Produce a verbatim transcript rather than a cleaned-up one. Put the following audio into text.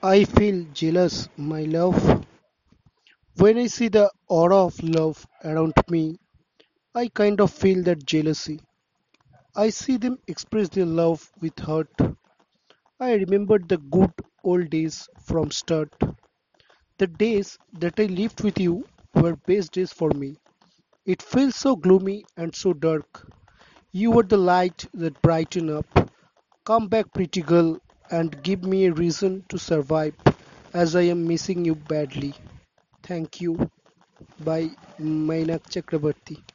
I feel jealous, my love. When I see the aura of love around me, I kind of feel that jealousy. I see them express their love with hurt. I remember the good old days from start. The days that I lived with you were best days for me. It feels so gloomy and so dark. You were the light that brightened up. Come back, pretty girl, and give me a reason to survive, as I am missing you badly. Thank you. By Mainak Chakraborty.